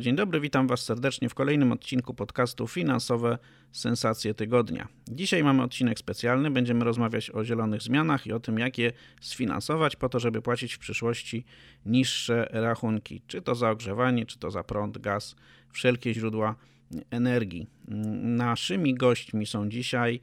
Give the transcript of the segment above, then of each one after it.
Dzień dobry, witam Was serdecznie w kolejnym odcinku podcastu Finansowe Sensacje Tygodnia. Dzisiaj mamy odcinek specjalny, będziemy rozmawiać o zielonych zmianach i o tym, jak je sfinansować po to, żeby płacić w przyszłości niższe rachunki, czy to za ogrzewanie, czy to za prąd, gaz, wszelkie źródła energii. Naszymi gośćmi są dzisiaj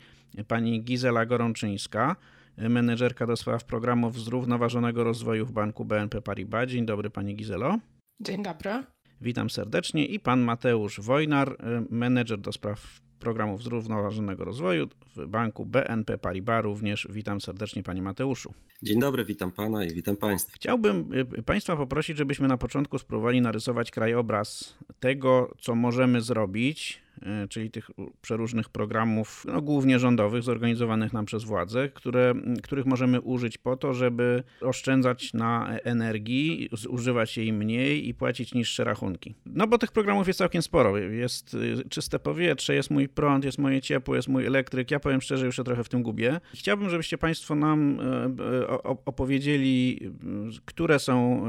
pani Gizela Gorączyńska, menedżerka do spraw programów zrównoważonego rozwoju w banku BNP Paribas. Dzień dobry pani Gizelo. Dzień dobry. Witam serdecznie i pan Mateusz Wojnar, menedżer do spraw programów zrównoważonego rozwoju w banku BNP Paribas. Również witam serdecznie panie Mateuszu. Dzień dobry, witam pana i witam państwa. Chciałbym państwa poprosić, żebyśmy na początku spróbowali narysować krajobraz tego, co możemy zrobić, czyli tych przeróżnych programów, głównie rządowych, zorganizowanych nam przez władze, których możemy użyć po to, żeby oszczędzać na energii, zużywać jej mniej i płacić niższe rachunki. No bo tych programów jest całkiem sporo. Jest Czyste Powietrze, jest Mój Prąd, jest Moje Ciepło, jest Mój Elektryk. Ja powiem szczerze, już się trochę w tym gubię. Chciałbym, żebyście państwo nam opowiedzieli, które są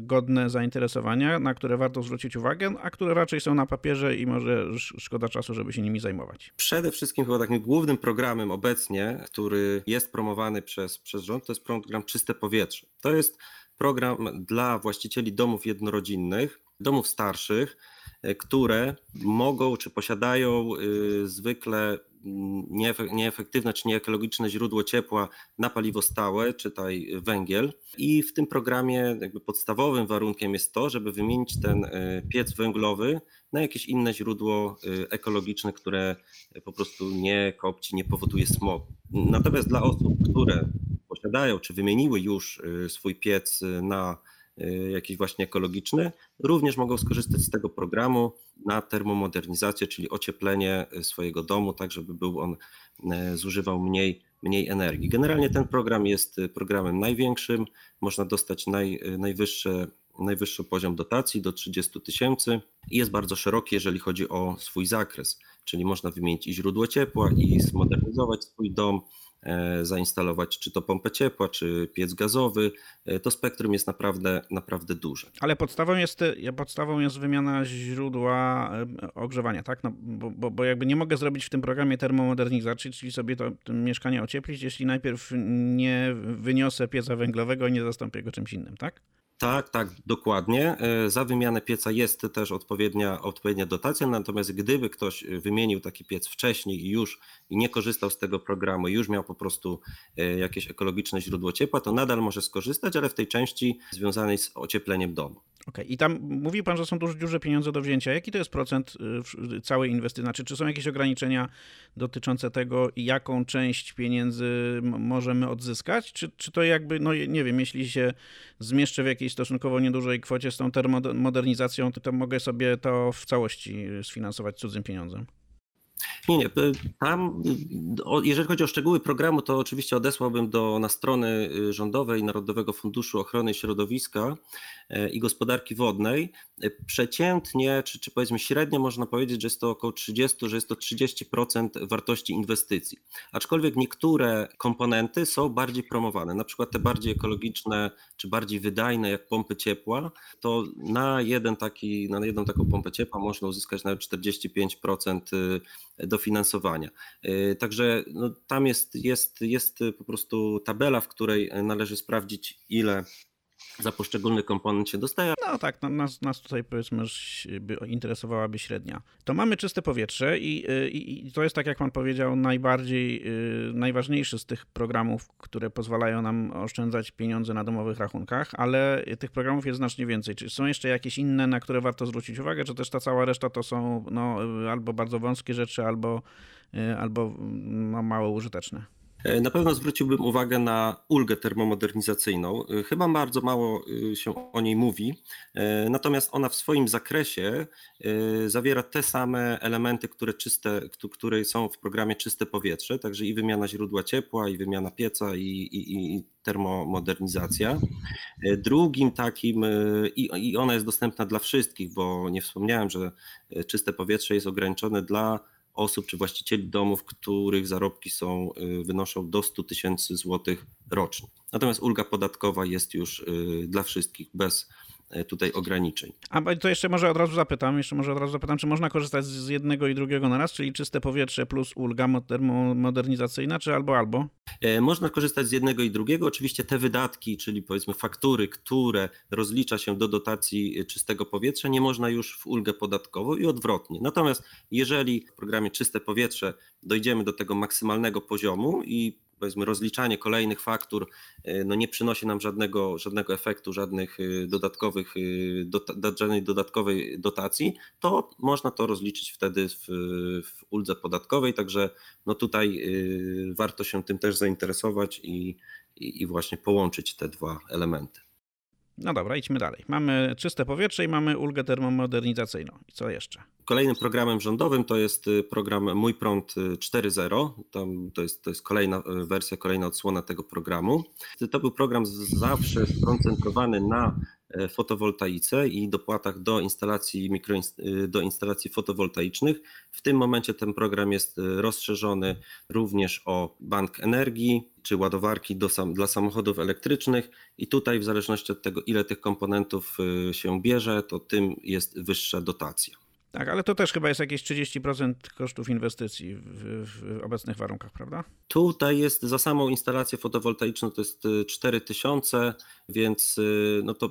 godne zainteresowania, na które warto zwrócić uwagę, a które raczej są na papierze i może szkoda czasu, żeby się nimi zajmować. Przede wszystkim chyba takim głównym programem obecnie, który jest promowany przez rząd, to jest program Czyste Powietrze. To jest program dla właścicieli domów jednorodzinnych, domów starszych, które mogą czy posiadają zwykle nieefektywne czy nieekologiczne źródło ciepła na paliwo stałe, czytaj węgiel. I w tym programie jakby podstawowym warunkiem jest to, żeby wymienić ten piec węglowy na jakieś inne źródło ekologiczne, które po prostu nie kopci, nie powoduje smogu. Natomiast dla osób, które posiadają czy wymieniły już swój piec na jakiś właśnie ekologiczny, również mogą skorzystać z tego programu na termomodernizację, czyli ocieplenie swojego domu, tak żeby był on zużywał mniej energii. Generalnie ten program jest programem największym, można dostać najwyższy poziom dotacji do 30 000 i jest bardzo szeroki, jeżeli chodzi o swój zakres, czyli można wymienić i źródło ciepła, i zmodernizować swój dom, zainstalować czy to pompę ciepła, czy piec gazowy. To spektrum jest naprawdę duże. Ale podstawą jest wymiana źródła ogrzewania, tak? No, bo jakby nie mogę zrobić w tym programie termomodernizacji, czyli sobie to mieszkanie ocieplić, jeśli najpierw nie wyniosę pieca węglowego i nie zastąpię go czymś innym, tak? Tak, dokładnie. Za wymianę pieca jest też odpowiednia dotacja, natomiast gdyby ktoś wymienił taki piec wcześniej i nie korzystał z tego programu, już miał po prostu jakieś ekologiczne źródło ciepła, to nadal może skorzystać, ale w tej części związanej z ociepleniem domu. Okej. I tam mówił pan, że są duże pieniądze do wzięcia. Jaki to jest procent całej inwestycji? Znaczy, czy są jakieś ograniczenia dotyczące tego, jaką część pieniędzy możemy odzyskać? Czy to jakby, no nie wiem, jeśli się zmieszczę w jakiejś stosunkowo niedużej kwocie z tą termomodernizacją, to mogę sobie to w całości sfinansować cudzym pieniądzem? Nie. Tam, jeżeli chodzi o szczegóły programu, to oczywiście odesłałbym na strony rządowej Narodowego Funduszu Ochrony Środowiska i Gospodarki Wodnej. Przeciętnie, czy powiedzmy średnio można powiedzieć, że jest to około 30% wartości inwestycji. Aczkolwiek niektóre komponenty są bardziej promowane, na przykład te bardziej ekologiczne czy bardziej wydajne jak pompy ciepła, to na jedną taką pompę ciepła można uzyskać nawet 45% dofinansowania. Także tam jest po prostu tabela, w której należy sprawdzić, ile za poszczególny komponent się dostaje. No tak, nas tutaj powiedzmy interesowałaby średnia. To mamy Czyste Powietrze i to jest, tak jak pan powiedział, najważniejszy z tych programów, które pozwalają nam oszczędzać pieniądze na domowych rachunkach, ale tych programów jest znacznie więcej. Czy są jeszcze jakieś inne, na które warto zwrócić uwagę, czy też ta cała reszta to są albo bardzo wąskie rzeczy, albo mało użyteczne? Na pewno zwróciłbym uwagę na ulgę termomodernizacyjną. Chyba bardzo mało się o niej mówi, natomiast ona w swoim zakresie zawiera te same elementy, które są w programie Czyste Powietrze, także i wymiana źródła ciepła, i wymiana pieca, i termomodernizacja. Drugim takim, i ona jest dostępna dla wszystkich, bo nie wspomniałem, że Czyste Powietrze jest ograniczone dla osób czy właścicieli domów, których zarobki wynoszą do 100 tysięcy złotych rocznie. Natomiast ulga podatkowa jest już dla wszystkich bez tutaj ograniczeń. A to jeszcze może od razu zapytam, czy można korzystać z jednego i drugiego na raz, czyli Czyste Powietrze plus ulga modernizacyjna, czy albo? Można korzystać z jednego i drugiego. Oczywiście te wydatki, czyli powiedzmy faktury, które rozlicza się do dotacji Czystego Powietrza, nie można już w ulgę podatkową i odwrotnie. Natomiast jeżeli w programie Czyste Powietrze dojdziemy do tego maksymalnego poziomu i powiedzmy rozliczanie kolejnych faktur nie przynosi nam żadnego efektu, żadnej dodatkowej dotacji, to można to rozliczyć wtedy w uldze podatkowej, także tutaj warto się tym też zainteresować i właśnie połączyć te dwa elementy. No dobra, idźmy dalej. Mamy Czyste Powietrze i mamy ulgę termomodernizacyjną. I co jeszcze? Kolejnym programem rządowym to jest program Mój Prąd 4.0. To jest kolejna wersja, kolejna odsłona tego programu. To był program zawsze skoncentrowany na fotowoltaice i dopłatach do instalacji fotowoltaicznych. W tym momencie ten program jest rozszerzony również o bank energii czy ładowarki dla samochodów elektrycznych i tutaj w zależności od tego, ile tych komponentów się bierze, to tym jest wyższa dotacja. Tak, ale to też chyba jest jakieś 30% kosztów inwestycji w obecnych warunkach, prawda? Tutaj jest za samą instalację fotowoltaiczną to jest 4000, więc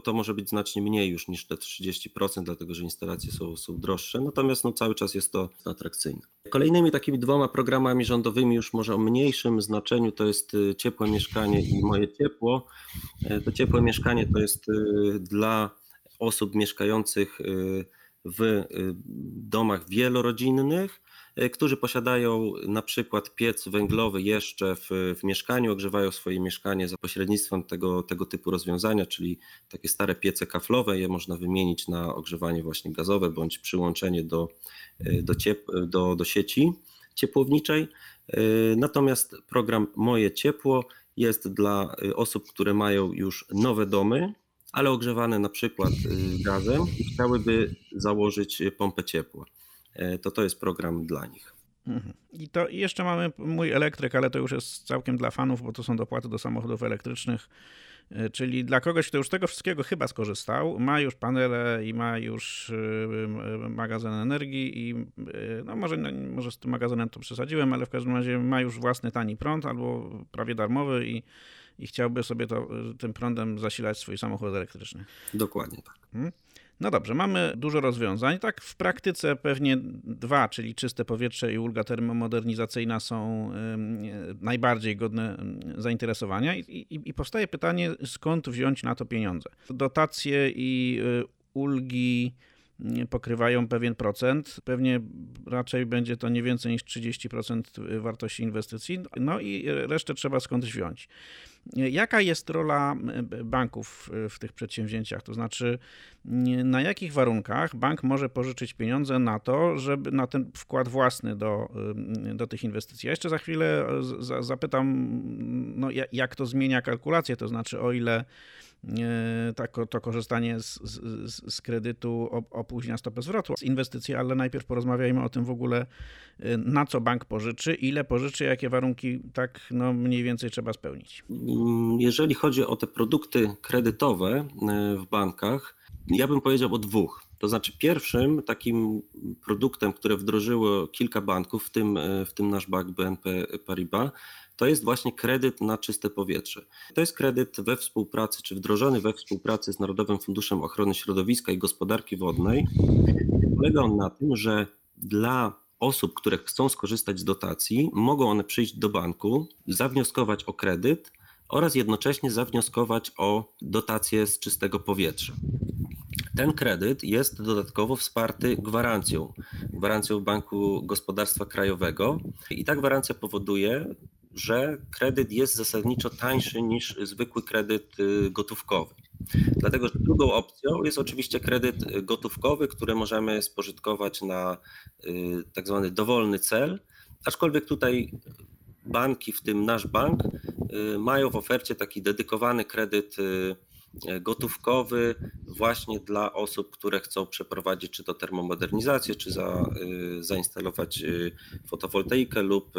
to może być znacznie mniej już niż te 30%, dlatego że instalacje są droższe, natomiast cały czas jest to atrakcyjne. Kolejnymi takimi dwoma programami rządowymi już może o mniejszym znaczeniu to jest Ciepłe Mieszkanie i Moje Ciepło. To Ciepłe Mieszkanie to jest dla osób mieszkających w domach wielorodzinnych, którzy posiadają na przykład piec węglowy jeszcze w mieszkaniu, ogrzewają swoje mieszkanie za pośrednictwem tego typu rozwiązania, czyli takie stare piece kaflowe, je można wymienić na ogrzewanie właśnie gazowe bądź przyłączenie do sieci ciepłowniczej. Natomiast program Moje Ciepło jest dla osób, które mają już nowe domy, ale ogrzewane na przykład gazem i chciałyby założyć pompę ciepła. To jest program dla nich. I to jeszcze mamy Mój Elektryk, ale to już jest całkiem dla fanów, bo to są dopłaty do samochodów elektrycznych, czyli dla kogoś, kto już tego wszystkiego chyba skorzystał, ma już panele i ma już magazyn energii i może z tym magazynem to przesadziłem, ale w każdym razie ma już własny tani prąd albo prawie darmowy i chciałby sobie tym prądem zasilać swój samochód elektryczny. Dokładnie tak. No dobrze, mamy dużo rozwiązań. Tak, w praktyce pewnie dwa, czyli Czyste Powietrze i ulga termomodernizacyjna są najbardziej godne zainteresowania i powstaje pytanie, skąd wziąć na to pieniądze. Dotacje i ulgi pokrywają pewien procent. Pewnie raczej będzie to nie więcej niż 30% wartości inwestycji. No i resztę trzeba skądś wziąć. Jaka jest rola banków w tych przedsięwzięciach? To znaczy, na jakich warunkach bank może pożyczyć pieniądze na to, żeby na ten wkład własny do tych inwestycji? Ja jeszcze za chwilę zapytam, jak to zmienia kalkulację, to znaczy o ile to korzystanie z kredytu opóźnia stopę zwrotu z inwestycji, ale najpierw porozmawiajmy o tym w ogóle, na co bank pożyczy, ile pożyczy, jakie warunki mniej więcej trzeba spełnić. Jeżeli chodzi o te produkty kredytowe w bankach, ja bym powiedział o dwóch. To znaczy pierwszym takim produktem, które wdrożyło kilka banków, w tym nasz bank BNP Paribas, to jest właśnie kredyt na Czyste Powietrze. To jest kredyt we współpracy, czy wdrożony we współpracy z Narodowym Funduszem Ochrony Środowiska i Gospodarki Wodnej. Polega on na tym, że dla osób, które chcą skorzystać z dotacji, mogą one przyjść do banku, zawnioskować o kredyt oraz jednocześnie zawnioskować o dotację z Czystego Powietrza. Ten kredyt jest dodatkowo wsparty gwarancją Banku Gospodarstwa Krajowego i ta gwarancja powoduje, że kredyt jest zasadniczo tańszy niż zwykły kredyt gotówkowy. Dlatego, że drugą opcją jest oczywiście kredyt gotówkowy, który możemy spożytkować na tak zwany dowolny cel, aczkolwiek tutaj banki, w tym nasz bank, mają w ofercie taki dedykowany kredyt gotówkowy właśnie dla osób, które chcą przeprowadzić czy to termomodernizację, czy zainstalować fotowoltaikę lub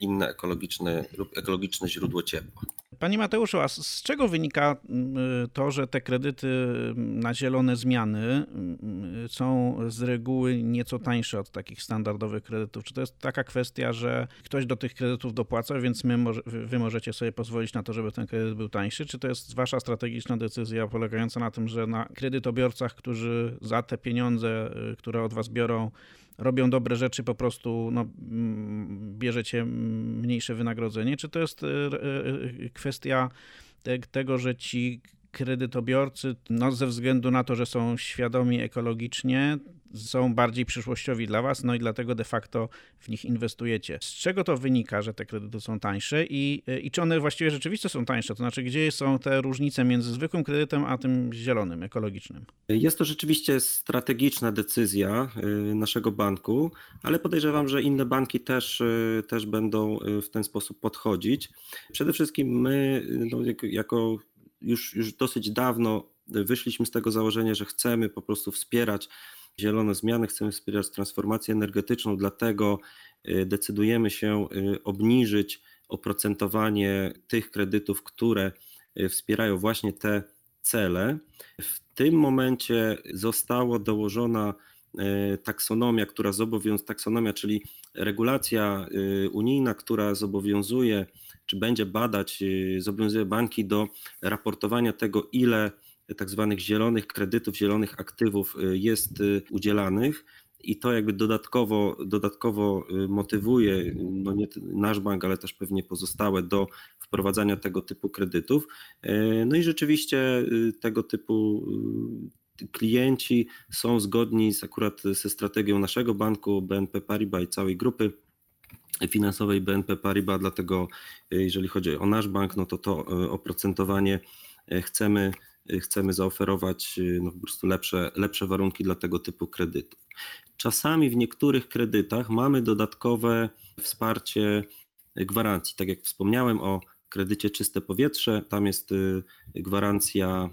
inne ekologiczne lub ekologiczne źródło ciepła. Panie Mateuszu, a z czego wynika to, że te kredyty na zielone zmiany są z reguły nieco tańsze od takich standardowych kredytów? Czy to jest taka kwestia, że ktoś do tych kredytów dopłaca, więc wy możecie sobie pozwolić na to, żeby ten kredyt był tańszy? Czy to jest wasza strategiczna decyzja polegająca na tym, że na kredytobiorcach, którzy za te pieniądze, które od was biorą, robią dobre rzeczy, po prostu bierzecie mniejsze wynagrodzenie? Czy to jest kwestia tego, że ci kredytobiorcy ze względu na to, że są świadomi ekologicznie, są bardziej przyszłościowi dla was, no i dlatego de facto w nich inwestujecie? Z czego to wynika, że te kredyty są tańsze i czy one właściwie rzeczywiście są tańsze? To znaczy, gdzie są te różnice między zwykłym kredytem a tym zielonym, ekologicznym? Jest to rzeczywiście strategiczna decyzja naszego banku, ale podejrzewam, że inne banki też będą w ten sposób podchodzić. Przede wszystkim my jako już dosyć dawno wyszliśmy z tego założenia, że chcemy po prostu wspierać zielone zmiany, chcemy wspierać transformację energetyczną, dlatego decydujemy się obniżyć oprocentowanie tych kredytów, które wspierają właśnie te cele. W tym momencie została dołożona taksonomia, czyli regulacja unijna, która zobowiązuje czy będzie badać, zobowiązuje banki do raportowania tego, ile tak zwanych zielonych kredytów, zielonych aktywów jest udzielanych, i to jakby dodatkowo motywuje nie nasz bank, ale też pewnie pozostałe do wprowadzania tego typu kredytów. No i rzeczywiście tego typu klienci są zgodni ze strategią naszego banku BNP Paribas i całej grupy finansowej BNP Paribas, dlatego jeżeli chodzi o nasz bank, no to oprocentowanie chcemy zaoferować po prostu lepsze warunki dla tego typu kredytów. Czasami w niektórych kredytach mamy dodatkowe wsparcie gwarancji. Tak jak wspomniałem o kredycie Czyste Powietrze, tam jest gwarancja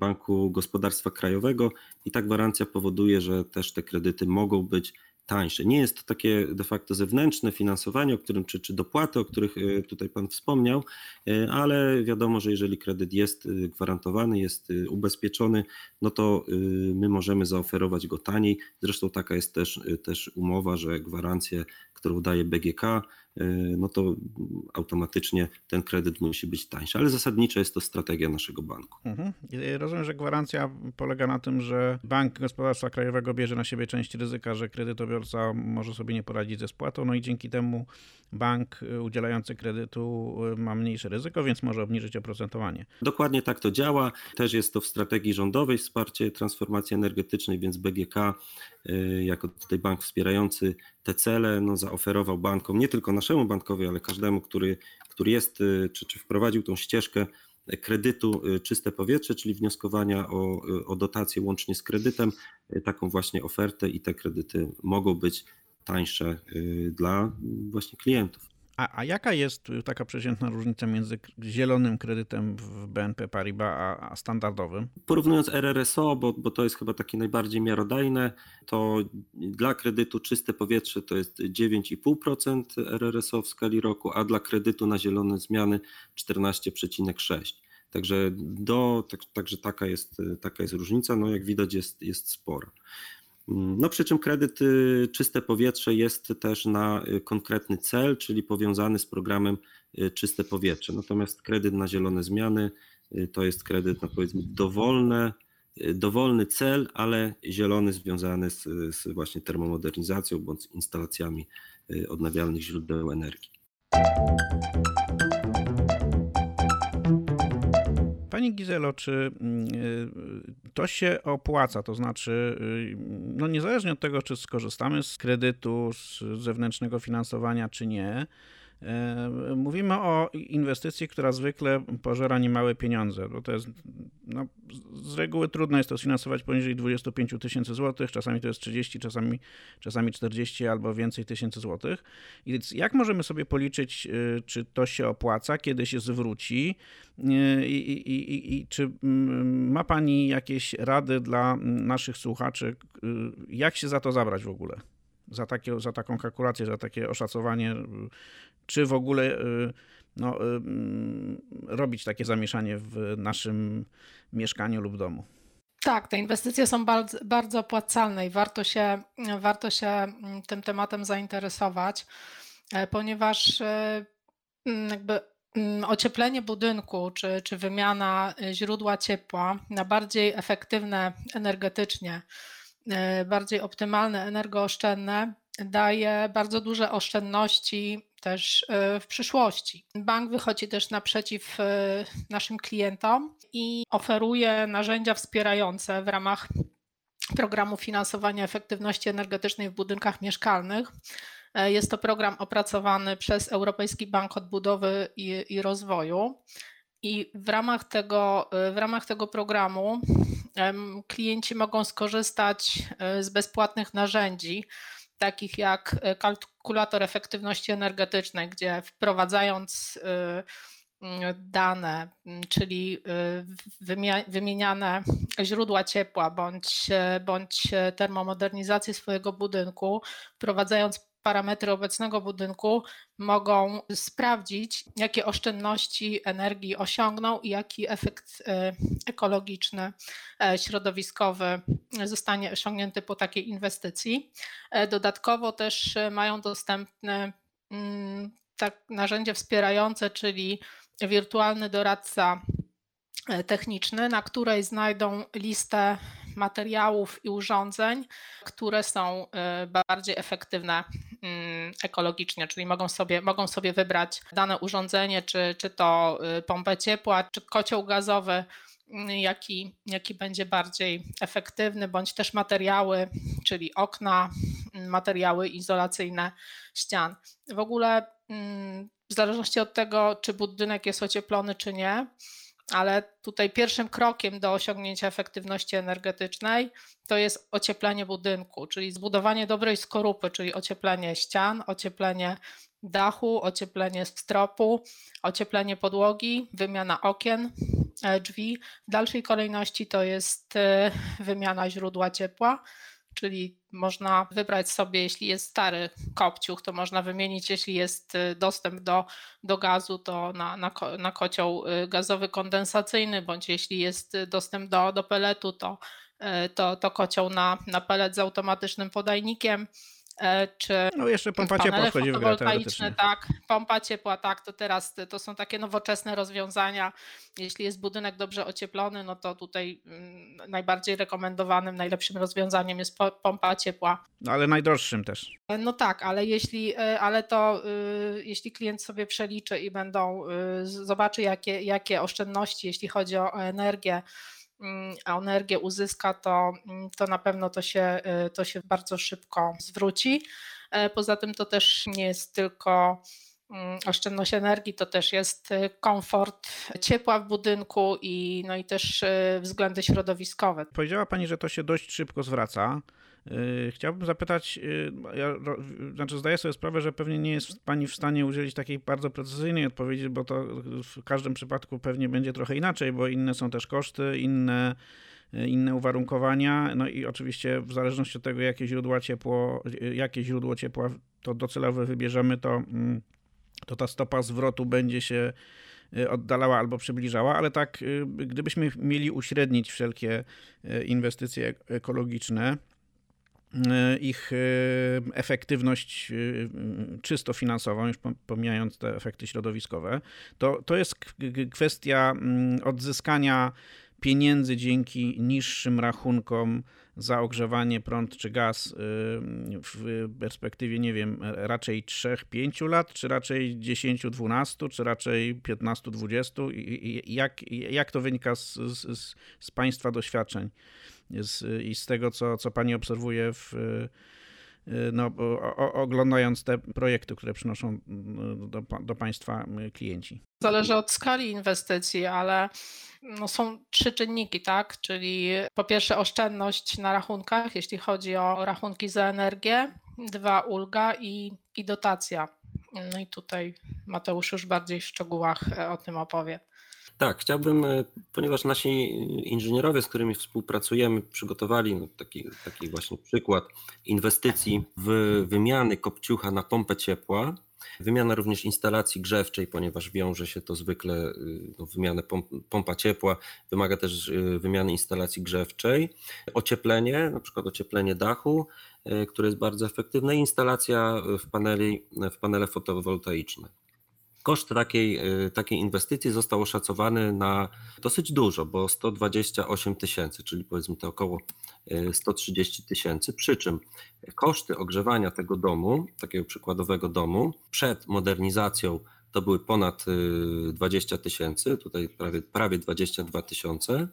Banku Gospodarstwa Krajowego i ta gwarancja powoduje, że też te kredyty mogą być tańsze. Nie jest to takie de facto zewnętrzne finansowanie, o którym czy dopłaty, o których tutaj pan wspomniał, ale wiadomo, że jeżeli kredyt jest gwarantowany, jest ubezpieczony, no to my możemy zaoferować go taniej. Zresztą taka jest też umowa, że gwarancję, którą daje BGK, no to automatycznie ten kredyt musi być tańszy, ale zasadniczo jest to strategia naszego banku. Rozumiem, że gwarancja polega na tym, że Bank Gospodarstwa Krajowego bierze na siebie część ryzyka, że kredytobiorca może sobie nie poradzić ze spłatą, no i dzięki temu bank udzielający kredytu ma mniejsze ryzyko, więc może obniżyć oprocentowanie. Dokładnie tak to działa. Też jest to w strategii rządowej wsparcie transformacji energetycznej, więc BGK jako tutaj bank wspierający te cele, zaoferował bankom, nie tylko naszemu bankowi, ale każdemu, który jest, czy wprowadził tą ścieżkę kredytu Czyste Powietrze, czyli wnioskowania o dotację łącznie z kredytem, taką właśnie ofertę, i te kredyty mogą być tańsze dla właśnie klientów. A jaka jest taka przeciętna różnica między zielonym kredytem w BNP Paribas a standardowym? Porównując RRSO, bo to jest chyba takie najbardziej miarodajne, to dla kredytu Czyste Powietrze to jest 9,5% RRSO w skali roku, a dla kredytu na zielone zmiany 14,6%. Także taka jest różnica, jak widać jest spora. Przy czym kredyt Czyste Powietrze jest też na konkretny cel, czyli powiązany z programem Czyste Powietrze. Natomiast kredyt na zielone zmiany to jest kredyt na powiedzmy dowolny cel, ale zielony, związany z właśnie termomodernizacją bądź instalacjami odnawialnych źródeł energii. Pani Gizelo, czy to się opłaca? To znaczy, niezależnie od tego, czy skorzystamy z kredytu, z zewnętrznego finansowania, czy nie, Mówimy o inwestycji, która zwykle pożera niemałe pieniądze. Bo to jest, z reguły trudno jest to sfinansować poniżej 25 tysięcy złotych, czasami to jest 30, czasami 40 albo więcej tysięcy złotych. I więc jak możemy sobie policzyć, czy to się opłaca, kiedy się zwróci i czy ma Pani jakieś rady dla naszych słuchaczy, jak się za to zabrać w ogóle? Za taką kalkulację, za takie oszacowanie, czy w ogóle robić takie zamieszanie w naszym mieszkaniu lub domu. Tak, te inwestycje są bardzo, bardzo opłacalne i warto się tym tematem zainteresować, ponieważ jakby ocieplenie budynku czy wymiana źródła ciepła na bardziej efektywne energetycznie, bardziej optymalne, energooszczędne daje bardzo duże oszczędności też w przyszłości. Bank wychodzi też naprzeciw naszym klientom i oferuje narzędzia wspierające w ramach programu finansowania efektywności energetycznej w budynkach mieszkalnych. Jest to program opracowany przez Europejski Bank Odbudowy i Rozwoju. I w ramach tego programu klienci mogą skorzystać z bezpłatnych narzędzi, takich jak kalkulator efektywności energetycznej, gdzie wprowadzając dane, czyli wymieniane źródła ciepła bądź termomodernizację swojego budynku, wprowadzając parametry obecnego budynku, mogą sprawdzić, jakie oszczędności energii osiągną i jaki efekt ekologiczny, środowiskowy zostanie osiągnięty po takiej inwestycji. Dodatkowo też mają dostępne narzędzie wspierające, czyli wirtualny doradca techniczny, na której znajdą listę materiałów i urządzeń, które są bardziej efektywne ekologicznie, czyli mogą sobie wybrać dane urządzenie, czy to pompę ciepła, czy kocioł gazowy, jaki będzie bardziej efektywny, bądź też materiały, czyli okna, materiały izolacyjne ścian. W ogóle w zależności od tego, czy budynek jest ocieplony, czy nie, ale tutaj pierwszym krokiem do osiągnięcia efektywności energetycznej to jest ocieplenie budynku, czyli zbudowanie dobrej skorupy, czyli ocieplenie ścian, ocieplenie dachu, ocieplenie stropu, ocieplenie podłogi, wymiana okien, drzwi. W dalszej kolejności to jest wymiana źródła ciepła, czyli można wybrać sobie, jeśli jest stary kopciuch, to można wymienić, jeśli jest dostęp do gazu, to na kocioł gazowy kondensacyjny, bądź jeśli jest dostęp do peletu, to kocioł na pelet z automatycznym podajnikiem. Czy jeszcze pompa ciepła wchodzi w grę teoretycznie. Tak, pompa ciepła, tak, to teraz to są takie nowoczesne rozwiązania. Jeśli jest budynek dobrze ocieplony, no to tutaj najbardziej rekomendowanym, najlepszym rozwiązaniem jest pompa ciepła. No ale najdroższym też. No tak, ale jeśli klient sobie przeliczy i zobaczy jakie oszczędności, jeśli chodzi o energię, uzyska, to na pewno to się bardzo szybko zwróci. Poza tym to też nie jest tylko oszczędność energii, to też jest komfort ciepła w budynku i też względy środowiskowe. Powiedziała Pani, że to się dość szybko zwraca. Chciałbym zapytać, zdaję sobie sprawę, że pewnie nie jest Pani w stanie udzielić takiej bardzo precyzyjnej odpowiedzi, bo to w każdym przypadku pewnie będzie trochę inaczej, bo inne są też koszty, inne uwarunkowania, no i oczywiście w zależności od tego, jakie źródło ciepła to docelowe wybierzemy, to ta stopa zwrotu będzie się oddalała albo przybliżała, ale tak gdybyśmy mieli uśrednić wszelkie inwestycje ekologiczne, ich efektywność czysto finansową, już pomijając te efekty środowiskowe, to jest kwestia odzyskania pieniędzy dzięki niższym rachunkom za ogrzewanie, prąd czy gaz w perspektywie, nie wiem, raczej 3-5 lat, czy raczej 10-12, czy raczej 15-20? Jak to wynika z Państwa doświadczeń i z tego, co Pani obserwuje no, oglądając te projekty, które przynoszą do państwa klienci. Zależy od skali inwestycji, ale no są trzy czynniki, tak? Czyli po pierwsze oszczędność na rachunkach, jeśli chodzi o rachunki za energię, dwa ulga i dotacja. No i tutaj Mateusz już bardziej w szczegółach o tym opowie. Tak, chciałbym, ponieważ nasi inżynierowie, z którymi współpracujemy, przygotowali taki właśnie przykład inwestycji w wymiany kopciucha na pompę ciepła, wymiana również instalacji grzewczej, ponieważ wiąże się to zwykle, no, wymiana pompa ciepła, wymaga też wymiany instalacji grzewczej, ocieplenie, na przykład ocieplenie dachu, które jest bardzo efektywne, i instalacja w panele fotowoltaiczne. Koszt takiej inwestycji został oszacowany na dosyć dużo, bo 128 000, czyli powiedzmy to około 130 000, przy czym koszty ogrzewania tego domu, takiego przykładowego domu, przed modernizacją to były ponad 20 000, tutaj prawie 22 000,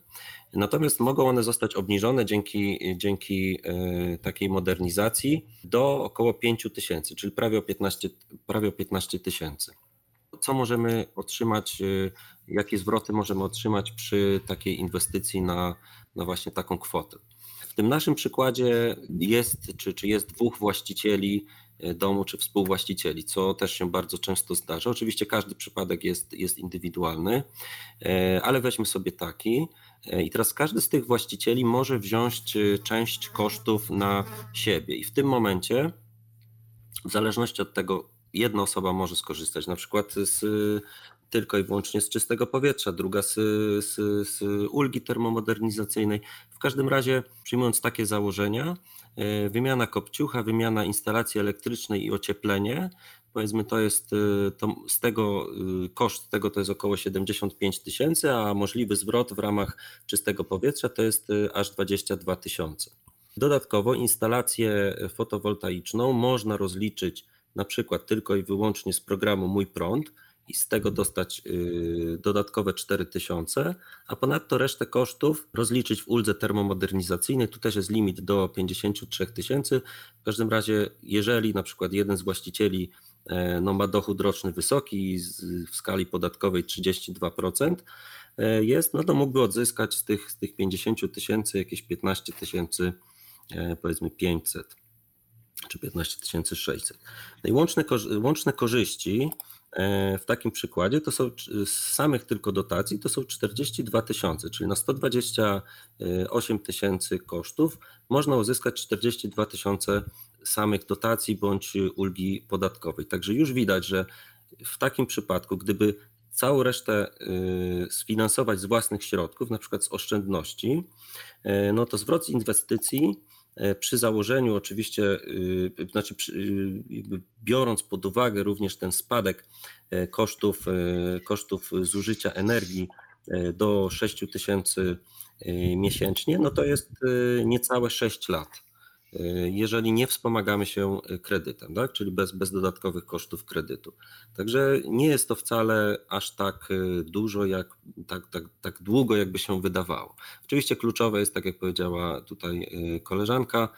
natomiast mogą one zostać obniżone dzięki takiej modernizacji do około 5 000, czyli prawie o 15 000. Co możemy otrzymać, jakie zwroty możemy otrzymać przy takiej inwestycji na właśnie taką kwotę. W tym naszym przykładzie jest, czy jest dwóch właścicieli domu, czy współwłaścicieli, co też się bardzo często zdarza. Oczywiście każdy przypadek jest indywidualny, ale weźmy sobie taki. I teraz każdy z tych właścicieli może wziąć część kosztów na siebie. I w tym momencie, w zależności od tego, jedna osoba może skorzystać na przykład tylko i wyłącznie z czystego powietrza, druga z ulgi termomodernizacyjnej. W każdym razie, przyjmując takie założenia, wymiana kopciucha, wymiana instalacji elektrycznej i ocieplenie, powiedzmy z tego koszt tego to jest około 75 000, a możliwy zwrot w ramach czystego powietrza to jest aż 22 000. Dodatkowo instalację fotowoltaiczną można rozliczyć na przykład tylko i wyłącznie z programu Mój Prąd i z tego dostać dodatkowe 4 000, a ponadto resztę kosztów rozliczyć w uldze termomodernizacyjnej. Tu też jest limit do 53 000. W każdym razie, jeżeli na przykład jeden z właścicieli ma dochód roczny wysoki, w skali podatkowej 32% jest, no to mógłby odzyskać z tych 50 000 jakieś 15 000, powiedzmy 500. Czy 15 600. No i łączne korzyści w takim przykładzie to są z samych tylko dotacji to są 42 000, czyli na 128 000 kosztów można uzyskać 42 000 samych dotacji bądź ulgi podatkowej. Także już widać, że w takim przypadku, gdyby całą resztę sfinansować z własnych środków, na przykład z oszczędności, no to zwrot z inwestycji przy założeniu oczywiście, znaczy biorąc pod uwagę również ten spadek kosztów zużycia energii do 6 000 miesięcznie, no to jest niecałe 6 lat, jeżeli nie wspomagamy się kredytem, tak? Czyli bez dodatkowych kosztów kredytu. Także nie jest to wcale aż tak dużo, tak długo, jakby się wydawało. Oczywiście kluczowe jest, tak jak powiedziała tutaj koleżanka,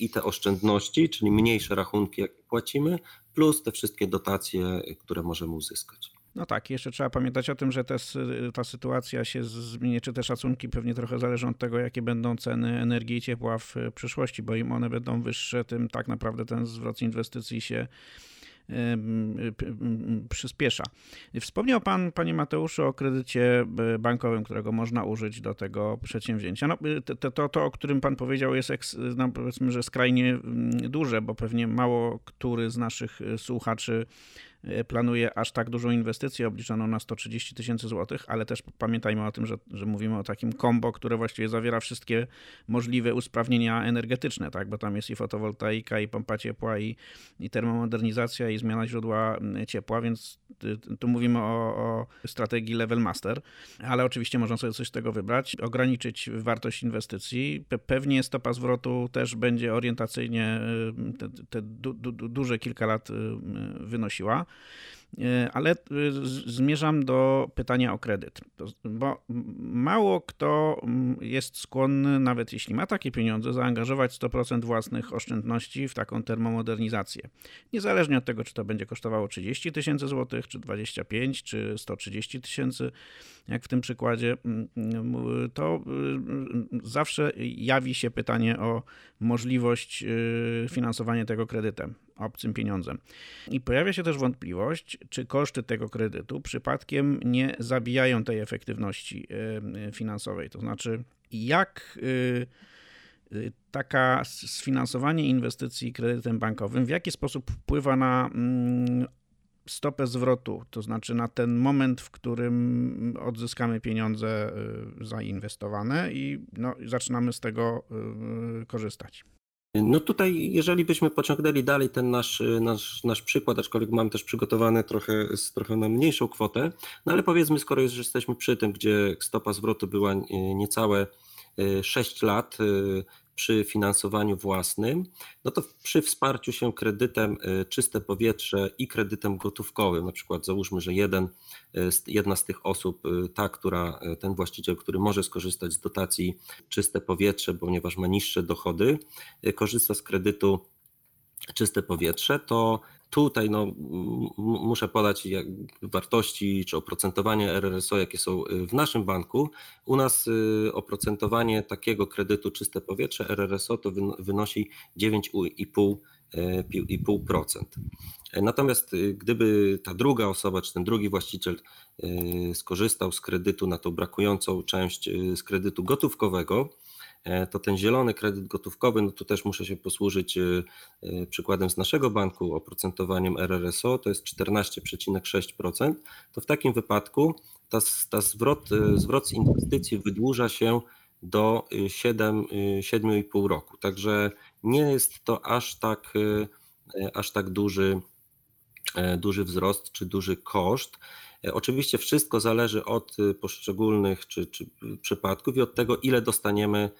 i te oszczędności, czyli mniejsze rachunki, jakie płacimy, plus te wszystkie dotacje, które możemy uzyskać. No tak, jeszcze trzeba pamiętać o tym, że ta sytuacja się zmieni, czy te szacunki pewnie trochę zależą od tego, jakie będą ceny energii i ciepła w przyszłości, bo im one będą wyższe, tym tak naprawdę ten zwrot inwestycji się przyspiesza. Wspomniał pan, panie Mateuszu, o kredycie bankowym, którego można użyć do tego przedsięwzięcia. No, to o którym pan powiedział, jest powiedzmy, że skrajnie duże, bo pewnie mało który z naszych słuchaczy planuje aż tak dużą inwestycję obliczoną na 130 000 złotych, ale też pamiętajmy o tym, że mówimy o takim kombo, które właściwie zawiera wszystkie możliwe usprawnienia energetyczne, tak? Bo tam jest i fotowoltaika, i pompa ciepła, i termomodernizacja, i zmiana źródła ciepła, więc tu mówimy o strategii level master, ale oczywiście można sobie coś z tego wybrać, ograniczyć wartość inwestycji. Pewnie stopa zwrotu też będzie orientacyjnie te duże kilka lat wynosiła. ale zmierzam do pytania o kredyt, bo mało kto jest skłonny, nawet jeśli ma takie pieniądze, zaangażować 100% własnych oszczędności w taką termomodernizację. Niezależnie od tego, czy to będzie kosztowało 30 000 złotych, czy 25, czy 130 000, jak w tym przykładzie, to zawsze jawi się pytanie o możliwość finansowania tego kredytem, obcym pieniądzem. I pojawia się też wątpliwość, czy koszty tego kredytu przypadkiem nie zabijają tej efektywności finansowej. To znaczy, jak taka sfinansowanie inwestycji kredytem bankowym, w jaki sposób wpływa na stopę zwrotu, to znaczy na ten moment, w którym odzyskamy pieniądze zainwestowane i zaczynamy z tego korzystać. No tutaj, jeżeli byśmy pociągnęli dalej ten nasz przykład, aczkolwiek mam też przygotowane trochę na mniejszą kwotę, no ale powiedzmy, skoro już jesteśmy przy tym, gdzie stopa zwrotu była niecałe 6 lat przy finansowaniu własnym, no to przy wsparciu się kredytem Czyste Powietrze i kredytem gotówkowym, na przykład załóżmy, że jedna z tych osób, ten właściciel, który może skorzystać z dotacji Czyste Powietrze, ponieważ ma niższe dochody, korzysta z kredytu Czyste Powietrze, to tutaj muszę podać wartości czy oprocentowanie RRSO, jakie są w naszym banku. U nas oprocentowanie takiego kredytu Czyste Powietrze RRSO to wynosi 9,5%. Natomiast gdyby ta druga osoba czy ten drugi właściciel skorzystał z kredytu na tą brakującą część z kredytu gotówkowego, to ten zielony kredyt gotówkowy, no tu też muszę się posłużyć przykładem z naszego banku, oprocentowaniem RRSO, to jest 14,6%, to w takim wypadku zwrot z inwestycji wydłuża się do 7,5 roku. Także nie jest to aż tak duży wzrost czy duży koszt. Oczywiście wszystko zależy od poszczególnych czy przypadków i od tego, ile dostaniemy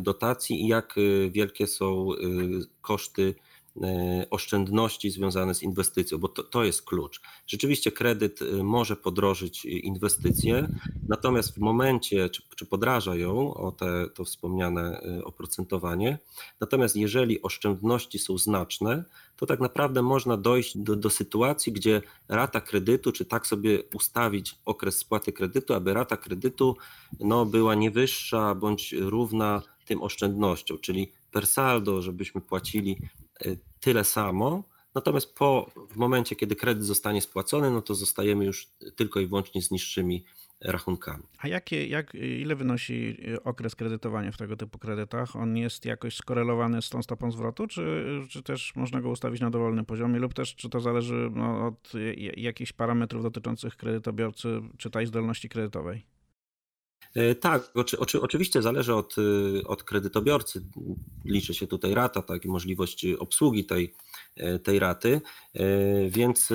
dotacji i jak wielkie są koszty oszczędności związane z inwestycją, bo to jest klucz. Rzeczywiście kredyt może podrożyć inwestycję, natomiast w momencie, czy podraża ją o to wspomniane oprocentowanie, natomiast jeżeli oszczędności są znaczne, to tak naprawdę można dojść do sytuacji, gdzie rata kredytu, czy tak sobie ustawić okres spłaty kredytu, aby rata kredytu była nie wyższa bądź równa tym oszczędnościom, czyli per saldo, żebyśmy płacili tyle samo, natomiast w momencie, kiedy kredyt zostanie spłacony, to zostajemy już tylko i wyłącznie z niższymi rachunkami. A ile wynosi okres kredytowania w tego typu kredytach? On jest jakoś skorelowany z tą stopą zwrotu, czy też można go ustawić na dowolnym poziomie, lub też czy to zależy od jakichś parametrów dotyczących kredytobiorcy, czytaj zdolności kredytowej? Tak, oczywiście zależy od kredytobiorcy, liczy się tutaj rata, tak, i możliwość obsługi tej raty, więc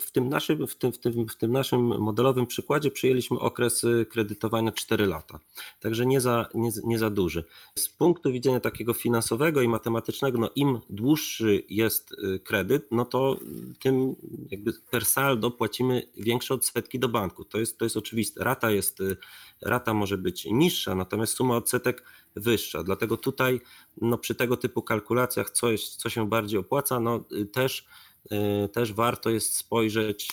w tym naszym modelowym przykładzie przyjęliśmy okres kredytowania 4 lata, także nie za duży. Z punktu widzenia takiego finansowego i matematycznego, im dłuższy jest kredyt, to tym jakby per saldo płacimy większe odsetki do banku, to jest oczywiste, rata może być niższa, natomiast suma odsetek wyższa. Dlatego tutaj przy tego typu kalkulacjach co się bardziej opłaca, też warto jest spojrzeć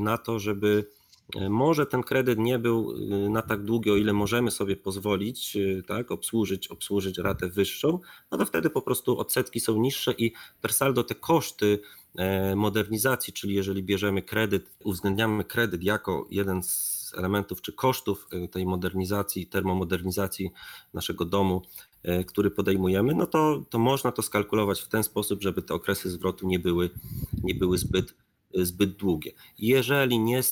na to, żeby może ten kredyt nie był na tak długi, o ile możemy sobie pozwolić, tak, obsłużyć ratę wyższą, to wtedy po prostu odsetki są niższe i per saldo te koszty modernizacji, czyli jeżeli bierzemy kredyt, uwzględniamy kredyt jako jeden z elementów czy kosztów tej modernizacji, termomodernizacji naszego domu, który podejmujemy, to można to skalkulować w ten sposób, żeby te okresy zwrotu nie były zbyt długie. Jeżeli nie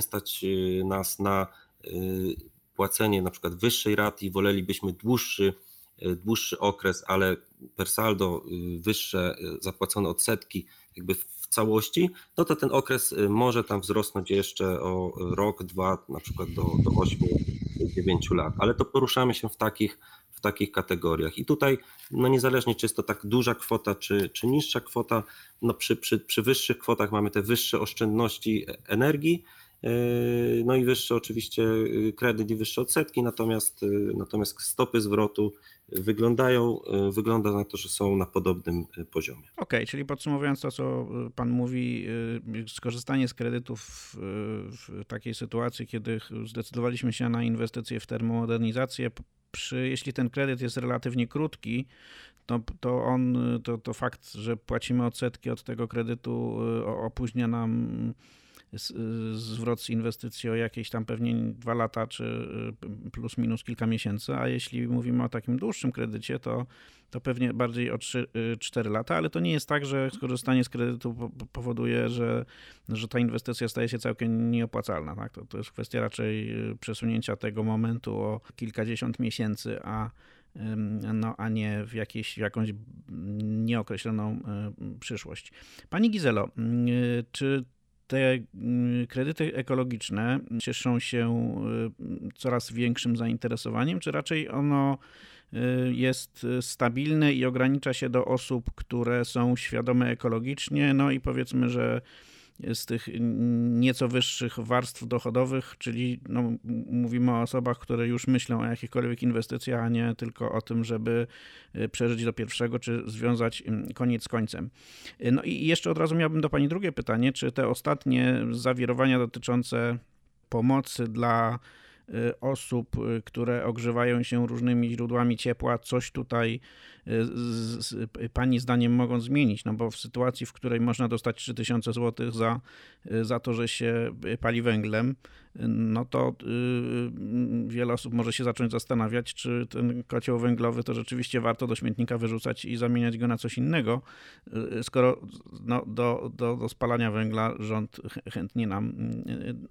stać nas na płacenie na przykład wyższej raty i wolelibyśmy dłuższy okres, ale per saldo wyższe zapłacone odsetki jakby w całości, to ten okres może tam wzrosnąć jeszcze o rok, dwa, na przykład do 8-9 lat, ale to poruszamy się w takich w takich kategoriach. I tutaj no niezależnie czy jest to tak duża kwota czy niższa kwota, no przy wyższych kwotach mamy te wyższe oszczędności energii, no i wyższe oczywiście kredyt i wyższe odsetki, natomiast stopy zwrotu wygląda na to, że są na podobnym poziomie. Okej, czyli podsumowując to, co pan mówi, skorzystanie z kredytów w takiej sytuacji, kiedy zdecydowaliśmy się na inwestycje w termomodernizację, jeśli ten kredyt jest relatywnie krótki, to fakt, że płacimy odsetki od tego kredytu, opóźnia nam zwrot z inwestycji o jakieś tam pewnie 2 lata, czy plus minus kilka miesięcy, a jeśli mówimy o takim dłuższym kredycie, to pewnie bardziej o 3-4 lata, ale to nie jest tak, że skorzystanie z kredytu powoduje, że ta inwestycja staje się całkiem nieopłacalna. Tak? To jest kwestia raczej przesunięcia tego momentu o kilkadziesiąt miesięcy, a nie w jakąś nieokreśloną przyszłość. Pani Gizelo, czy te kredyty ekologiczne cieszą się coraz większym zainteresowaniem, czy raczej ono jest stabilne i ogranicza się do osób, które są świadome ekologicznie, no i powiedzmy, że z tych nieco wyższych warstw dochodowych, czyli no, mówimy o osobach, które już myślą o jakichkolwiek inwestycjach, a nie tylko o tym, żeby przeżyć do pierwszego, czy związać koniec z końcem. No i jeszcze od razu miałbym do pani drugie pytanie, czy te ostatnie zawirowania dotyczące pomocy dla osób, które ogrzewają się różnymi źródłami ciepła, coś tutaj pani zdaniem mogą zmienić, no bo w sytuacji, w której można dostać 3000 zł za to, że się pali węglem, no to wiele osób może się zacząć zastanawiać, czy ten kocioł węglowy to rzeczywiście warto do śmietnika wyrzucać i zamieniać go na coś innego, skoro no, do spalania węgla rząd chętnie nam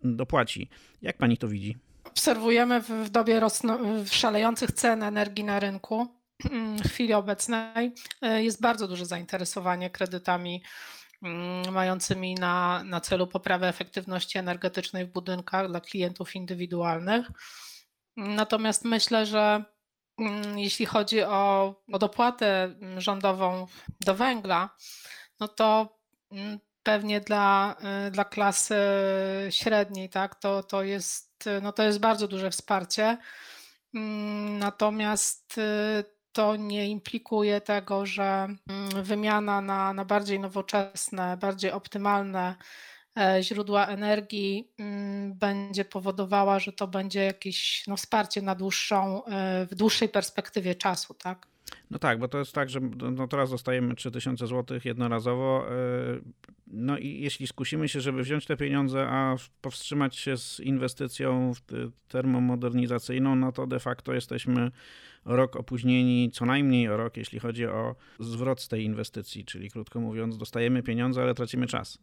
dopłaci. Jak pani to widzi? Obserwujemy w dobie szalejących cen energii na rynku w chwili obecnej jest bardzo duże zainteresowanie kredytami mającymi na celu poprawę efektywności energetycznej w budynkach dla klientów indywidualnych. Natomiast myślę, że jeśli chodzi o dopłatę rządową do węgla, no to pewnie dla klasy średniej, tak, to jest bardzo duże wsparcie, natomiast to nie implikuje tego, że wymiana na bardziej nowoczesne, bardziej optymalne źródła energii będzie powodowała, że to będzie jakieś no, wsparcie w dłuższej perspektywie czasu, tak? No tak, bo to jest tak, że no teraz dostajemy 3000 zł jednorazowo, no i jeśli skusimy się, żeby wziąć te pieniądze, a powstrzymać się z inwestycją termomodernizacyjną, no to de facto jesteśmy rok opóźnieni, co najmniej o rok, jeśli chodzi o zwrot z tej inwestycji, czyli krótko mówiąc, dostajemy pieniądze, ale tracimy czas.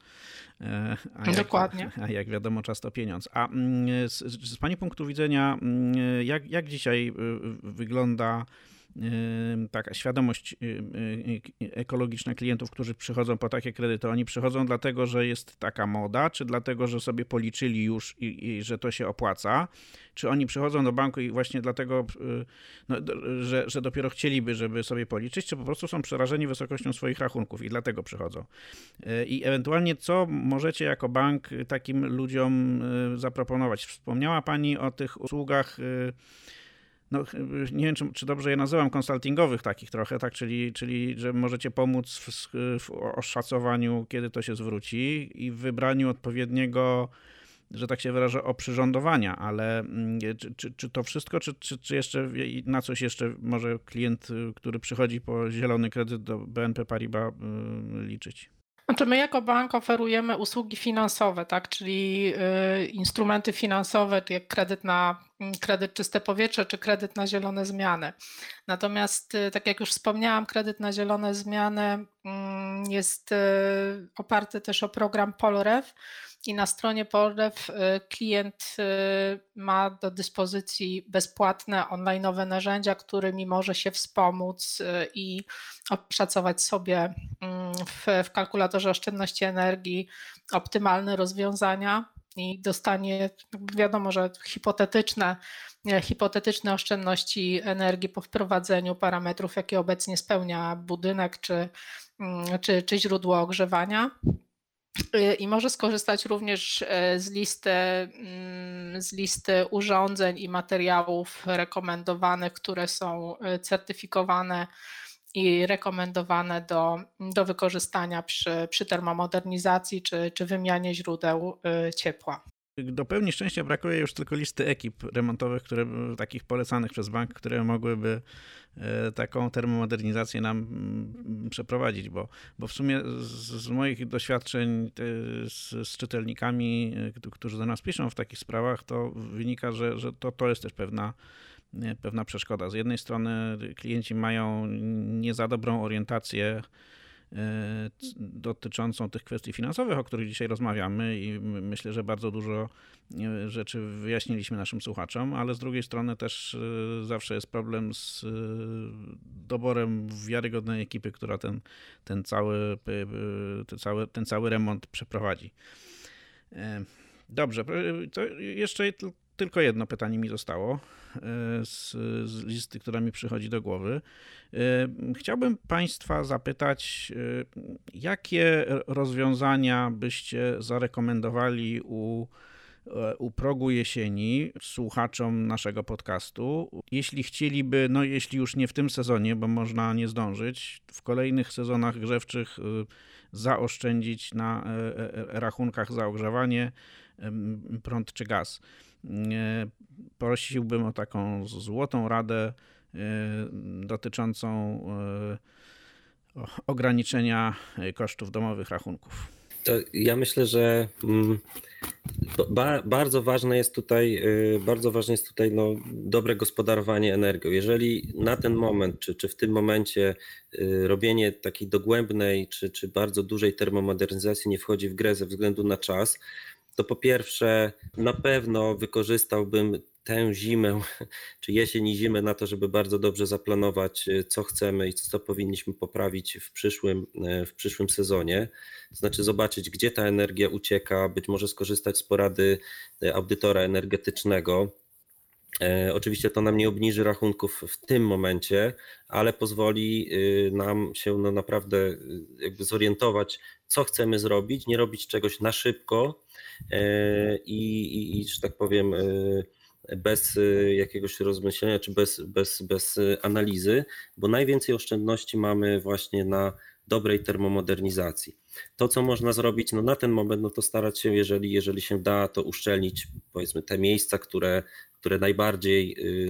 Dokładnie. Jak wiadomo, czas to pieniądz. A z pani punktu widzenia, jak dzisiaj wygląda taka świadomość ekologiczna klientów, którzy przychodzą po takie kredyty? Oni przychodzą dlatego, że jest taka moda, czy dlatego, że sobie policzyli już i że to się opłaca? Czy oni przychodzą do banku i właśnie dlatego, no, że dopiero chcieliby, żeby sobie policzyć, czy po prostu są przerażeni wysokością swoich rachunków i dlatego przychodzą? I ewentualnie co możecie jako bank takim ludziom zaproponować? Wspomniała pani o tych usługach, no, nie wiem, czy dobrze je nazywam, konsultingowych takich trochę, tak, czyli że możecie pomóc w oszacowaniu, kiedy to się zwróci i w wybraniu odpowiedniego, że tak się wyrażę, oprzyrządowania, ale czy to wszystko, czy jeszcze na coś jeszcze może klient, który przychodzi po zielony kredyt do BNP Paribas liczyć? Znaczy my jako bank oferujemy usługi finansowe, tak, czyli instrumenty finansowe, jak kredyt Czyste Powietrze, czy kredyt na zielone zmiany. Natomiast, tak jak już wspomniałam, kredyt na zielone zmiany jest oparty też o program POLREF i na stronie POLREF klient ma do dyspozycji bezpłatne online'owe narzędzia, którymi może się wspomóc i oszacować sobie w kalkulatorze oszczędności energii optymalne rozwiązania i dostanie, wiadomo, że hipotetyczne oszczędności energii po wprowadzeniu parametrów, jakie obecnie spełnia budynek czy źródło ogrzewania. I może skorzystać również z listy urządzeń i materiałów rekomendowanych, które są certyfikowane i rekomendowane do wykorzystania przy termomodernizacji czy wymianie źródeł ciepła. Do pełni szczęścia brakuje już tylko listy ekip remontowych, które takich polecanych przez bank, które mogłyby taką termomodernizację nam przeprowadzić, bo w sumie z moich doświadczeń z czytelnikami, którzy do nas piszą w takich sprawach, to wynika, że to jest też pewna przeszkoda. Z jednej strony klienci mają nie za dobrą orientację dotyczącą tych kwestii finansowych, o których dzisiaj rozmawiamy, i myślę, że bardzo dużo rzeczy wyjaśniliśmy naszym słuchaczom, ale z drugiej strony też zawsze jest problem z doborem wiarygodnej ekipy, która ten cały remont przeprowadzi. Dobrze, to jeszcze tylko jedno pytanie mi zostało z listy, która mi przychodzi do głowy. Chciałbym Państwa zapytać, jakie rozwiązania byście zarekomendowali u progu jesieni słuchaczom naszego podcastu, jeśli chcieliby, jeśli już nie w tym sezonie, bo można nie zdążyć, w kolejnych sezonach grzewczych zaoszczędzić na rachunkach za ogrzewanie, prąd czy gaz. Prosiłbym o taką złotą radę dotyczącą ograniczenia kosztów domowych rachunków. To ja myślę, że bardzo ważne jest tutaj dobre gospodarowanie energią. Jeżeli na ten moment, czy w tym momencie robienie takiej dogłębnej, czy bardzo dużej termomodernizacji nie wchodzi w grę ze względu na czas, to po pierwsze na pewno wykorzystałbym tę zimę, czy jesień i zimę na to, żeby bardzo dobrze zaplanować, co chcemy i co powinniśmy poprawić w przyszłym sezonie. To znaczy zobaczyć, gdzie ta energia ucieka, być może skorzystać z porady audytora energetycznego. Oczywiście to nam nie obniży rachunków w tym momencie, ale pozwoli nam się naprawdę jakby zorientować, co chcemy zrobić, nie robić czegoś na szybko i że tak powiem, bez jakiegoś rozmyślenia czy bez analizy, bo najwięcej oszczędności mamy właśnie na dobrej termomodernizacji. To, co można zrobić na ten moment, to starać się, jeżeli się da, to uszczelnić, powiedzmy, te miejsca,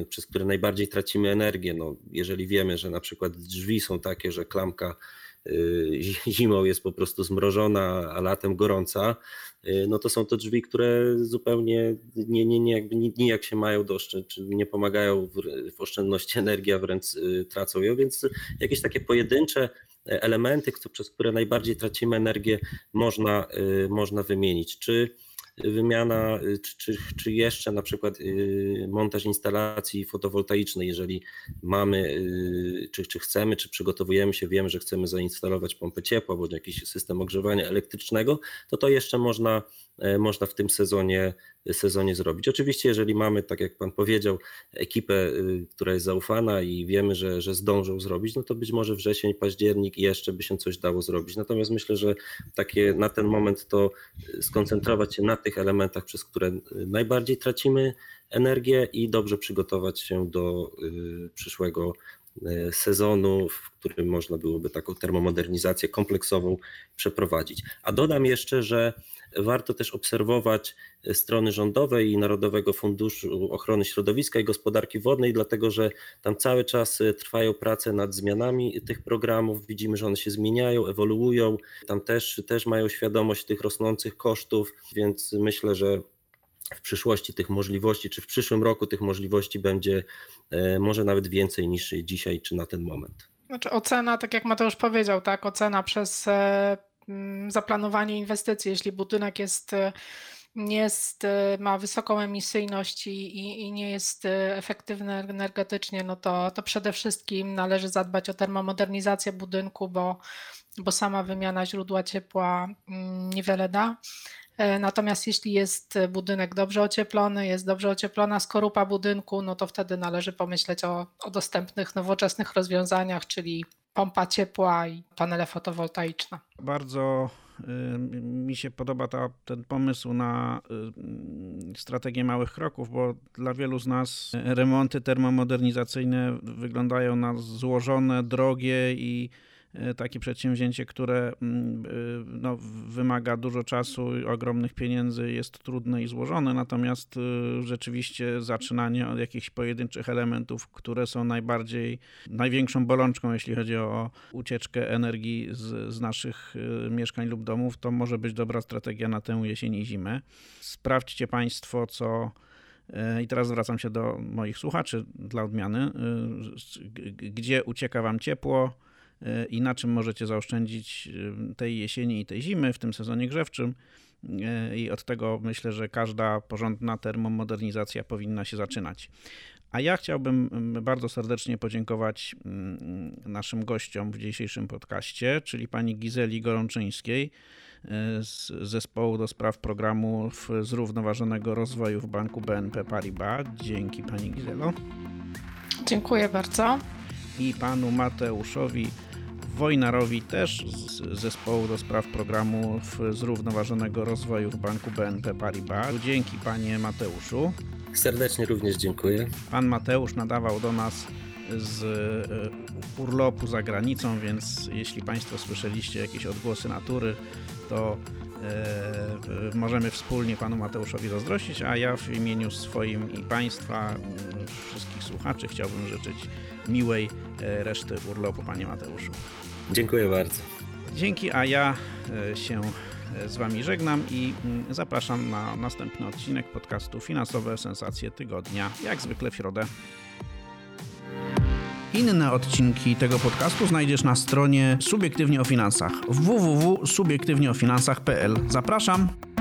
przez które najbardziej tracimy energię. Jeżeli wiemy, że na przykład drzwi są takie, że klamka zimą jest po prostu zmrożona, a latem gorąca, to są to drzwi, które zupełnie nijak się mają do oszczędności, nie pomagają w oszczędności energii, a wręcz tracą ją, więc jakieś takie pojedyncze elementy, przez które najbardziej tracimy energię, można wymienić. Czy jeszcze na przykład montaż instalacji fotowoltaicznej, jeżeli mamy, czy chcemy, czy przygotowujemy się, wiemy, że chcemy zainstalować pompę ciepła bądź jakiś system ogrzewania elektrycznego, to jeszcze można w tym sezonie zrobić. Oczywiście, jeżeli mamy, tak jak Pan powiedział, ekipę, która jest zaufana i wiemy, że zdążą zrobić, to być może wrzesień, październik i jeszcze by się coś dało zrobić. Natomiast myślę, że takie na ten moment to skoncentrować się na tych elementach, przez które najbardziej tracimy energię i dobrze przygotować się do przyszłego sezonu, w którym można byłoby taką termomodernizację kompleksową przeprowadzić. A dodam jeszcze, że warto też obserwować strony rządowej i Narodowego Funduszu Ochrony Środowiska i Gospodarki Wodnej, dlatego że tam cały czas trwają prace nad zmianami tych programów. Widzimy, że one się zmieniają, ewoluują. Tam też mają świadomość tych rosnących kosztów, więc myślę, że w przyszłości tych możliwości, czy w przyszłym roku tych możliwości będzie może nawet więcej niż dzisiaj, czy na ten moment. Znaczy ocena, tak jak Mateusz powiedział, tak, ocena przez zaplanowanie inwestycji, jeśli budynek ma wysoką emisyjność i nie jest efektywny energetycznie, to przede wszystkim należy zadbać o termomodernizację budynku, bo sama wymiana źródła ciepła niewiele da. Natomiast jeśli jest budynek dobrze ocieplony, jest dobrze ocieplona skorupa budynku, no to wtedy należy pomyśleć o dostępnych, nowoczesnych rozwiązaniach, czyli pompa ciepła i panele fotowoltaiczne. Bardzo mi się podoba ten pomysł na strategię małych kroków, bo dla wielu z nas remonty termomodernizacyjne wyglądają na złożone, drogie i takie przedsięwzięcie, które wymaga dużo czasu, ogromnych pieniędzy, jest trudne i złożone, natomiast rzeczywiście zaczynanie od jakichś pojedynczych elementów, które są największą bolączką, jeśli chodzi o ucieczkę energii z naszych mieszkań lub domów, to może być dobra strategia na tę jesień i zimę. Sprawdźcie Państwo, co... I teraz zwracam się do moich słuchaczy dla odmiany, gdzie ucieka Wam ciepło, i na czym możecie zaoszczędzić tej jesieni i tej zimy w tym sezonie grzewczym. I od tego myślę, że każda porządna termomodernizacja powinna się zaczynać. A ja chciałbym bardzo serdecznie podziękować naszym gościom w dzisiejszym podcaście, czyli pani Gizeli Gorączyńskiej z Zespołu do Spraw Programów Zrównoważonego Rozwoju w Banku BNP Paribas. Dzięki pani Gizelo. Dziękuję bardzo. I panu Mateuszowi Wojnarowi, też z Zespołu do Spraw Programów Zrównoważonego Rozwoju w Banku BNP Paribas. Dzięki panie Mateuszu. Serdecznie również dziękuję. Pan Mateusz nadawał do nas z urlopu za granicą, więc jeśli państwo słyszeliście jakieś odgłosy natury, to możemy wspólnie panu Mateuszowi zazdrościć, a ja w imieniu swoim i państwa, wszystkich słuchaczy, chciałbym życzyć miłej reszty urlopu, panie Mateuszu. Dziękuję bardzo. Dzięki, a ja się z wami żegnam i zapraszam na następny odcinek podcastu Finansowe Sensacje Tygodnia, jak zwykle w środę. Inne odcinki tego podcastu znajdziesz na stronie Subiektywnie o Finansach www.subiektywnieofinansach.pl. Zapraszam!